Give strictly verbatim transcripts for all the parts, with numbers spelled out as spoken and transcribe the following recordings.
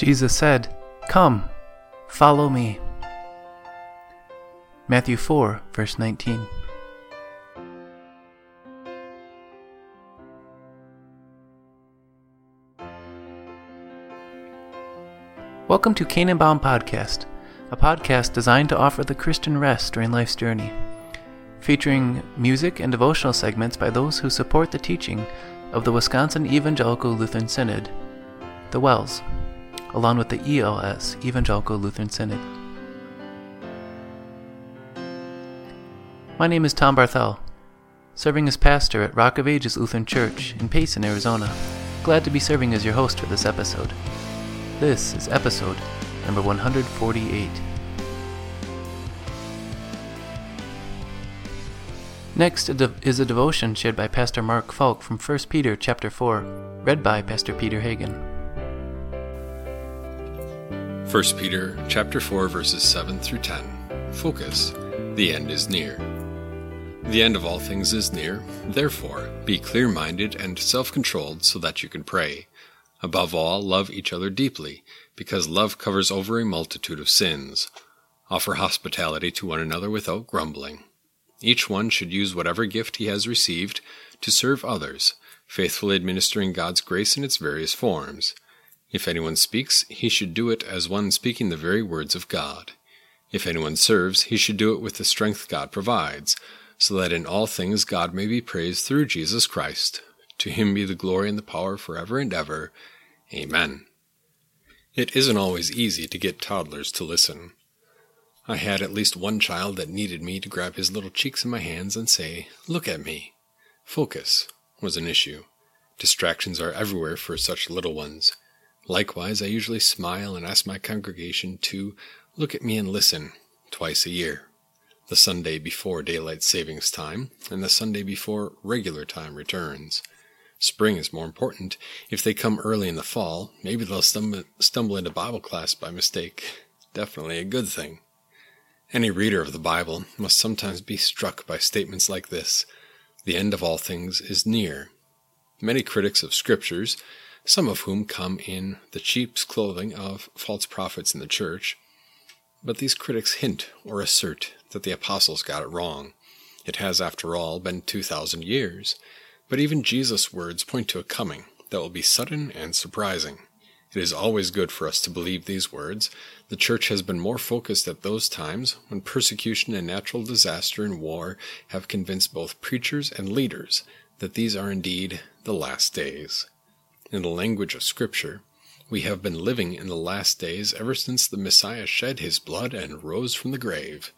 Jesus said, "Come, follow me." Matthew four, verse nineteen. Welcome to Canaanbound Podcast, a podcast designed to offer the Christian rest during life's journey, featuring music and devotional segments by those who support the teaching of the Wisconsin Evangelical Lutheran Synod, the Wells, along with the E L S, Evangelical Lutheran Synod. My name is Tom Barthel, serving as pastor at Rock of Ages Lutheran Church in Payson, Arizona. Glad to be serving as your host for this episode. This is episode number one hundred forty-eight. Next is a devotion shared by Pastor Mark Falk from First Peter chapter four, read by Pastor Peter Hagen. First Peter chapter four, verses seven through ten. Focus. The end is near. The end of all things is near. Therefore, be clear-minded and self-controlled so that you can pray. Above all, love each other deeply, because love covers over a multitude of sins. Offer hospitality to one another without grumbling. Each one should use whatever gift he has received to serve others, faithfully administering God's grace in its various forms. If anyone speaks, he should do it as one speaking the very words of God. If anyone serves, he should do it with the strength God provides, so that in all things God may be praised through Jesus Christ. To him be the glory and the power forever and ever. Amen. It isn't always easy to get toddlers to listen. I had at least one child that needed me to grab his little cheeks in my hands and say, "Look at me." Focus was an issue. Distractions are everywhere for such little ones. Likewise, I usually smile and ask my congregation to look at me and listen twice a year. The Sunday before daylight savings time and the Sunday before regular time returns. Spring is more important. If they come early in the fall, maybe they'll stum- stumble into Bible class by mistake. Definitely a good thing. Any reader of the Bible must sometimes be struck by statements like this: the end of all things is near. Many critics of scriptures, some of whom come in the sheep's clothing of false prophets in the church, but these critics hint or assert that the apostles got it wrong. It has, after all, been two thousand years. But even Jesus' words point to a coming that will be sudden and surprising. It is always good for us to believe these words. The church has been more focused at those times when persecution and natural disaster and war have convinced both preachers and leaders that these are indeed the last days. In the language of Scripture, we have been living in the last days ever since the Messiah shed his blood and rose from the grave.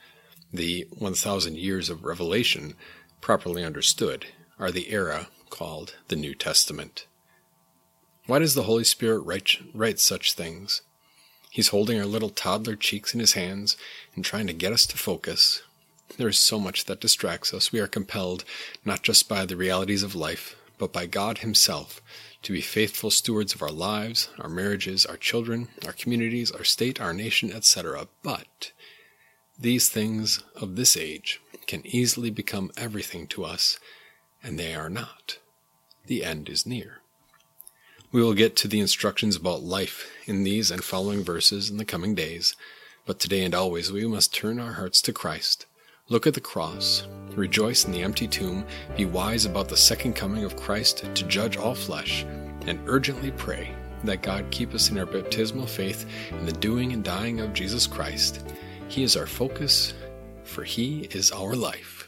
The one thousand years of Revelation, properly understood, are the era called the New Testament. Why does the Holy Spirit write, write such things? He's holding our little toddler cheeks in his hands and trying to get us to focus. There is so much that distracts us. We are compelled, not just by the realities of life, but by God Himself, to be faithful stewards of our lives, our marriages, our children, our communities, our state, our nation, et cetera. But these things of this age can easily become everything to us, and they are not. The end is near. We will get to the instructions about life in these and following verses in the coming days, but today and always we must turn our hearts to Christ. Look at the cross, rejoice in the empty tomb, be wise about the second coming of Christ to judge all flesh, and urgently pray that God keep us in our baptismal faith in the doing and dying of Jesus Christ. He is our focus, for He is our life.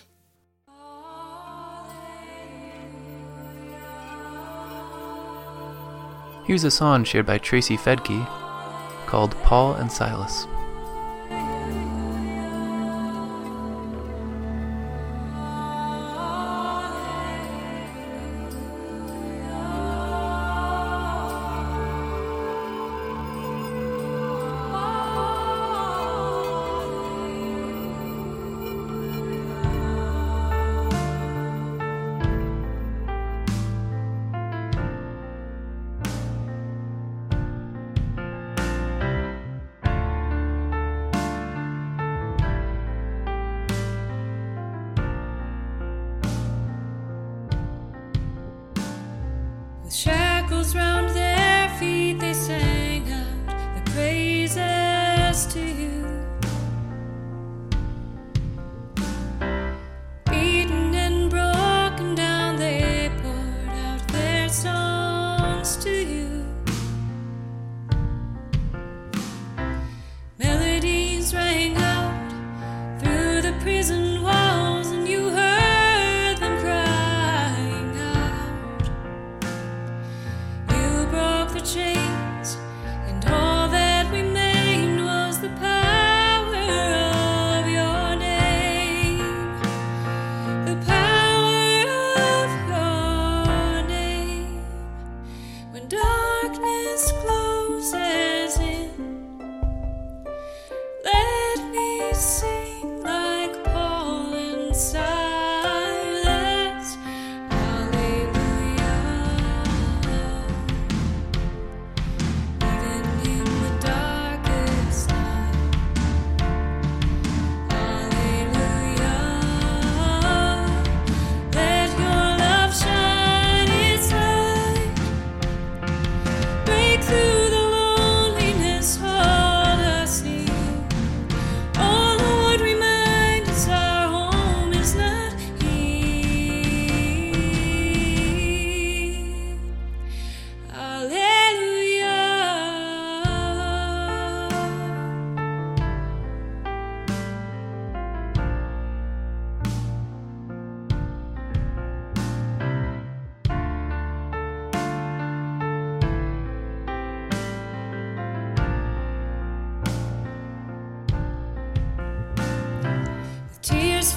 Here's a song shared by Tracy Fedke called "Paul and Silas." belongs to you. Melodies rang out through the prison walls, and you heard them crying out. You broke the chains, and all that remained was the power.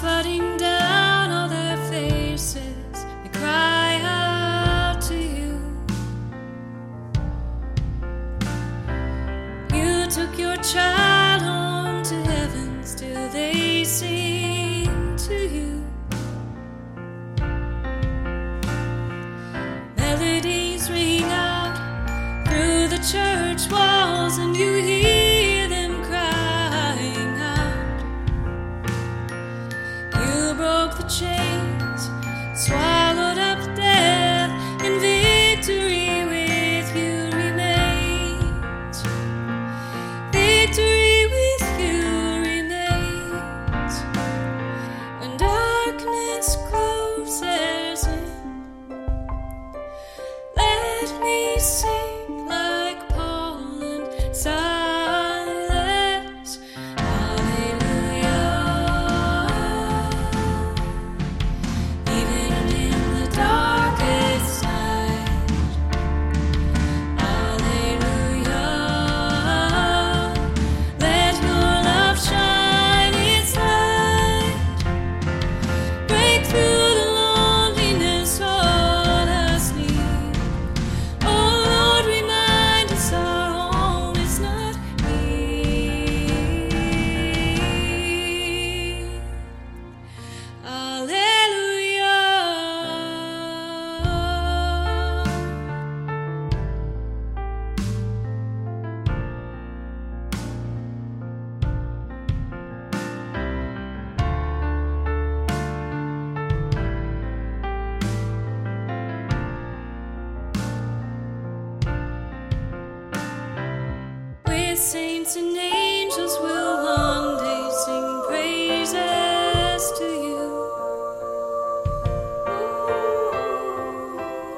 Flooding down all their faces, they cry out to you. You took your child home to heaven, still they sing to you. Melodies ring out through the church walls, and you hear. Chains swallowed up death, and victory with you remains. Victory with you remains. When darkness closes in, let me sing like Paul and Silas. Saints and angels will one day sing praises to you.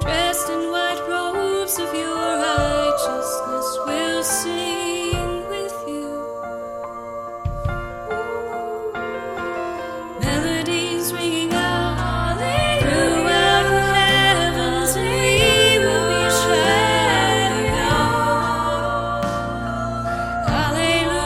Dressed in white robes of your righteousness will sing with you. Melodies ringing out throughout the heavens, and we will be shouting. Hallelujah.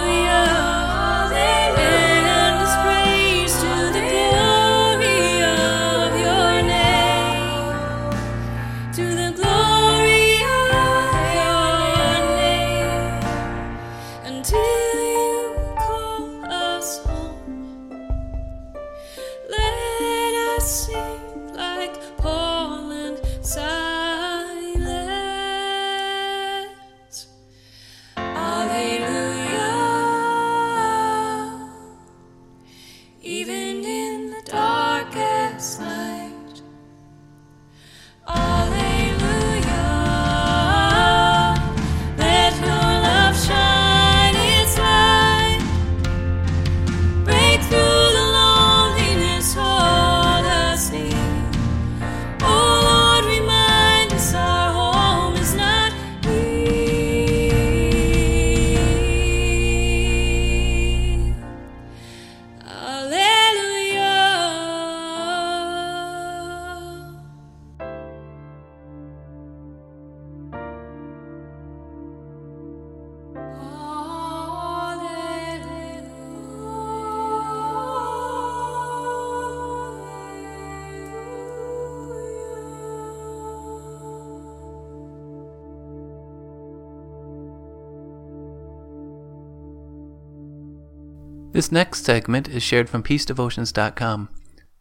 This next segment is shared from Peace Devotions dot com,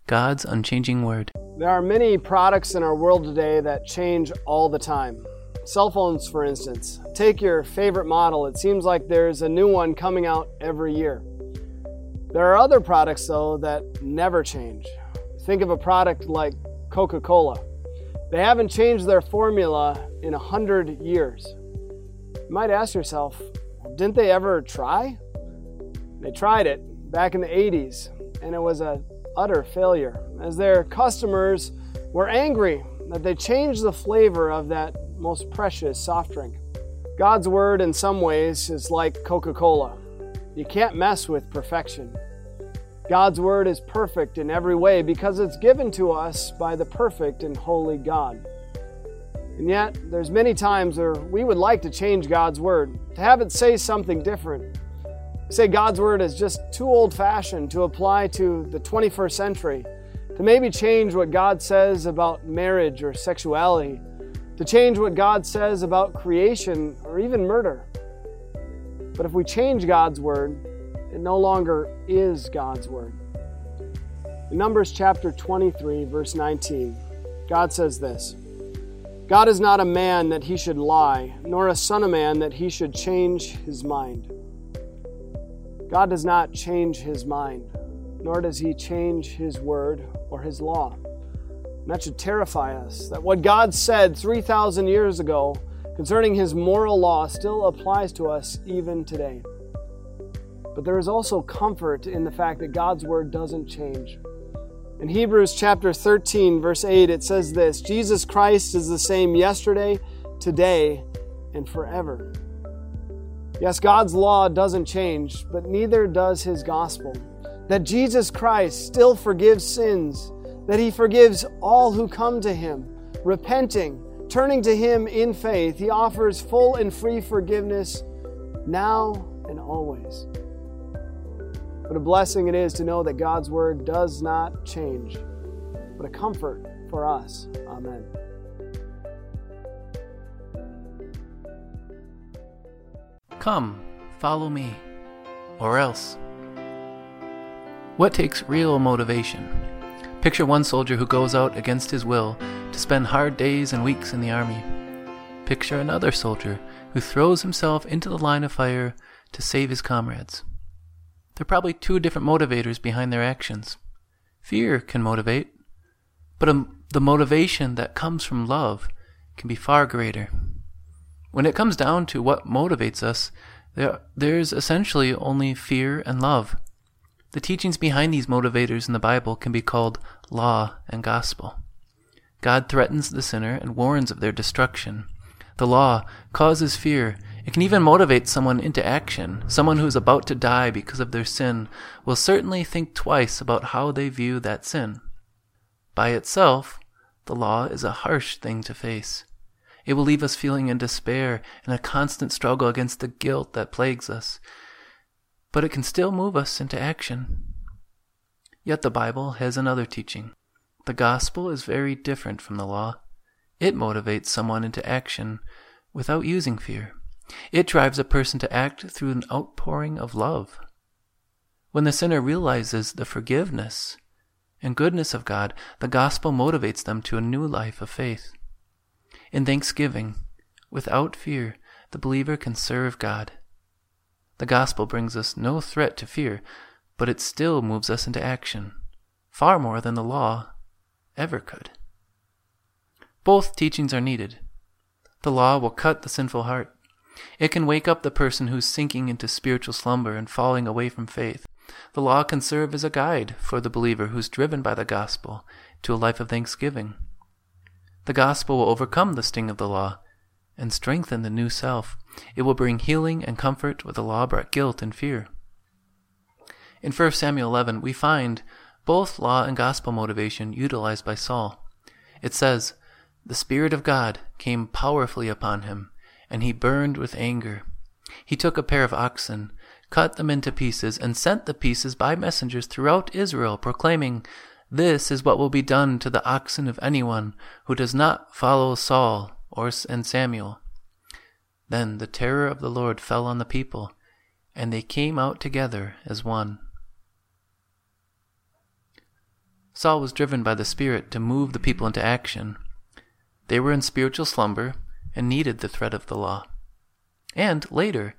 God's Unchanging Word. There are many products in our world today that change all the time. Cell phones, for instance. Take your favorite model. It seems like there's a new one coming out every year. There are other products, though, that never change. Think of a product like Coca-Cola. They haven't changed their formula in a hundred years. You might ask yourself, didn't they ever try? They tried it back in the eighties, and it was an utter failure, as their customers were angry that they changed the flavor of that most precious soft drink. God's Word, in some ways, is like Coca-Cola. You can't mess with perfection. God's Word is perfect in every way because it's given to us by the perfect and holy God. And yet, there's many times where we would like to change God's Word, to have it say something different. Say God's Word is just too old-fashioned to apply to the twenty-first century, to maybe change what God says about marriage or sexuality, to change what God says about creation or even murder. But if we change God's Word, it no longer is God's Word. In Numbers chapter twenty-three, verse nineteen, God says this, "God is not a man that he should lie, nor a son of man that he should change his mind." God does not change his mind, nor does he change his word or his law. And that should terrify us, that what God said three thousand years ago concerning his moral law still applies to us even today. But there is also comfort in the fact that God's word doesn't change. In Hebrews chapter thirteen, verse eight, it says this, "Jesus Christ is the same yesterday, today, and forever." Yes, God's law doesn't change, but neither does his gospel. That Jesus Christ still forgives sins, that he forgives all who come to him, repenting, turning to him in faith. He offers full and free forgiveness now and always. What a blessing it is to know that God's word does not change. What a comfort for us. Amen. Come, follow me, or else. What takes real motivation? Picture one soldier who goes out against his will to spend hard days and weeks in the army. Picture another soldier who throws himself into the line of fire to save his comrades. There are probably two different motivators behind their actions. Fear can motivate, but the motivation that comes from love can be far greater. When it comes down to what motivates us, there, there's essentially only fear and love. The teachings behind these motivators in the Bible can be called law and gospel. God threatens the sinner and warns of their destruction. The law causes fear. It can even motivate someone into action. Someone who is about to die because of their sin will certainly think twice about how they view that sin. By itself, the law is a harsh thing to face. It will leave us feeling in despair and a constant struggle against the guilt that plagues us. But it can still move us into action. Yet the Bible has another teaching. The gospel is very different from the law. It motivates someone into action without using fear. It drives a person to act through an outpouring of love. When the sinner realizes the forgiveness and goodness of God, the gospel motivates them to a new life of faith. In thanksgiving, without fear, the believer can serve God. The gospel brings us no threat to fear, but it still moves us into action, far more than the law ever could. Both teachings are needed. The law will cut the sinful heart. It can wake up the person who's sinking into spiritual slumber and falling away from faith. The law can serve as a guide for the believer who's driven by the gospel to a life of thanksgiving. The gospel will overcome the sting of the law and strengthen the new self. It will bring healing and comfort where the law brought guilt and fear. In First Samuel eleven, we find both law and gospel motivation utilized by Saul. It says, "The Spirit of God came powerfully upon him, and he burned with anger. He took a pair of oxen, cut them into pieces, and sent the pieces by messengers throughout Israel, proclaiming, 'This is what will be done to the oxen of anyone who does not follow Saul or and Samuel.' Then the terror of the Lord fell on the people, and they came out together as one. Saul was driven by the Spirit to move the people into action. They were in spiritual slumber and needed the threat of the law. And later,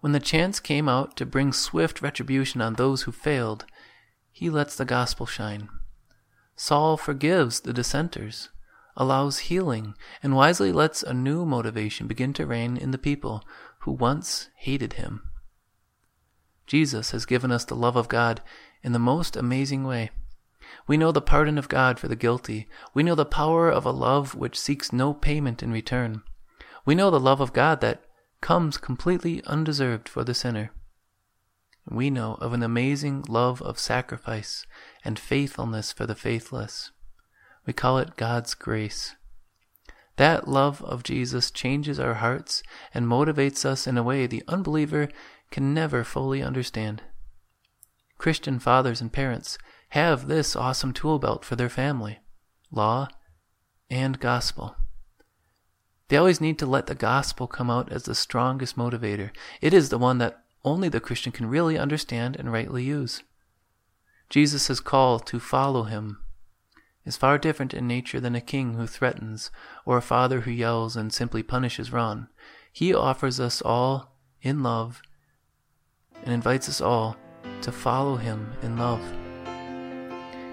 when the chance came out to bring swift retribution on those who failed, he lets the gospel shine. Saul forgives the dissenters, allows healing, and wisely lets a new motivation begin to reign in the people who once hated him. Jesus has given us the love of God in the most amazing way. We know the pardon of God for the guilty. We know the power of a love which seeks no payment in return. We know the love of God that comes completely undeserved for the sinner. We know of an amazing love of sacrifice and faithfulness for the faithless. We call it God's grace. That love of Jesus changes our hearts and motivates us in a way the unbeliever can never fully understand. Christian fathers and parents have this awesome tool belt for their family, law and gospel. They always need to let the gospel come out as the strongest motivator. It is the one that only the Christian can really understand and rightly use. Jesus' call to follow him is far different in nature than a king who threatens or a father who yells and simply punishes wrong. He offers us all in love and invites us all to follow him in love.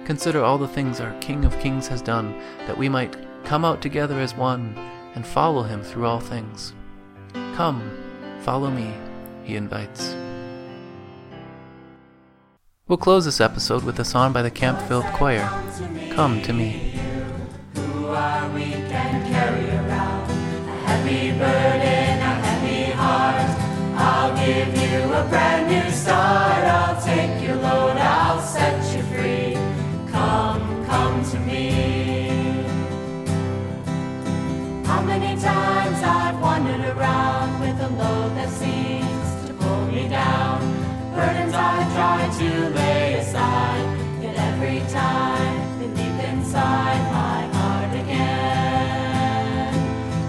Consider all the things our King of Kings has done, that we might come out together as one and follow him through all things. Come, follow me, he invites. We'll close this episode with a song by the Campfield Choir, Come to Me. Who are weak and carry around a heavy burden, a heavy heart. I'll give you a brand new start. I'll take your load, I'll set you free. Come, come to me. How many times I've wandered around with a load that seems to pull me down, burdens I try to lay aside, yet every time they leap inside my heart again.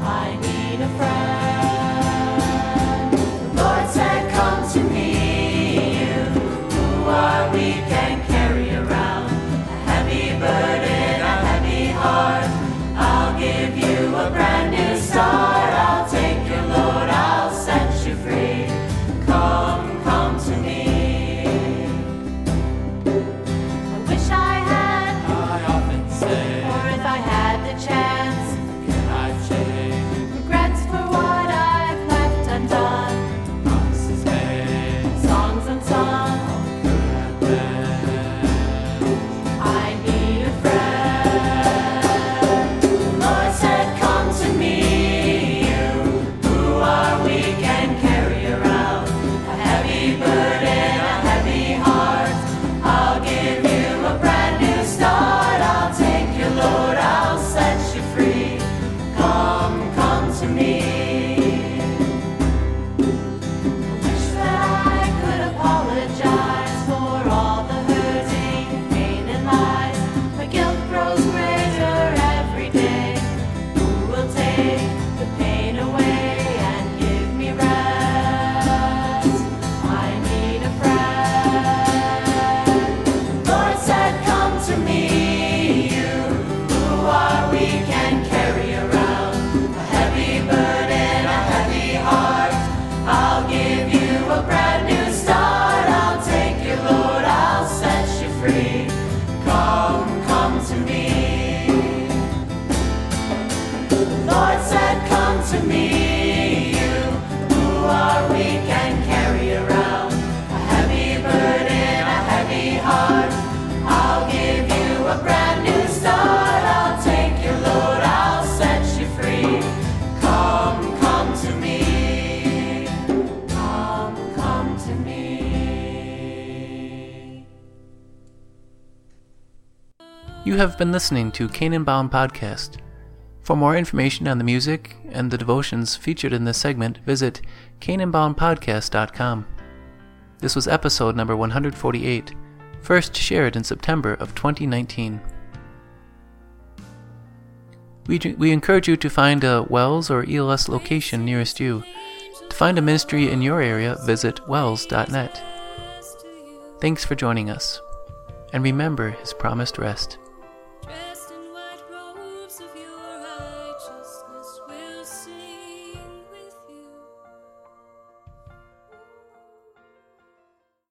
I need a friend. The Lord said, come to me, you who are weak and carry around burden, a heavy heart. I'll give you a brand new start. I'll take your load, I'll set you free. Come, come to me. I wish I had, I often say, or if I had the chance, can I change regrets for what I've left undone? Promises made, songs unsung, all good at best. You have been listening to Canaanbound Podcast. For more information on the music and the devotions featured in this segment, visit Canaanbound Podcast dot com. This was episode number one hundred forty-eight, first shared in September of twenty nineteen. We, we encourage you to find a Wells or E L S location nearest you. To find a ministry in your area, visit wells dot net. Thanks for joining us, and remember His promised rest.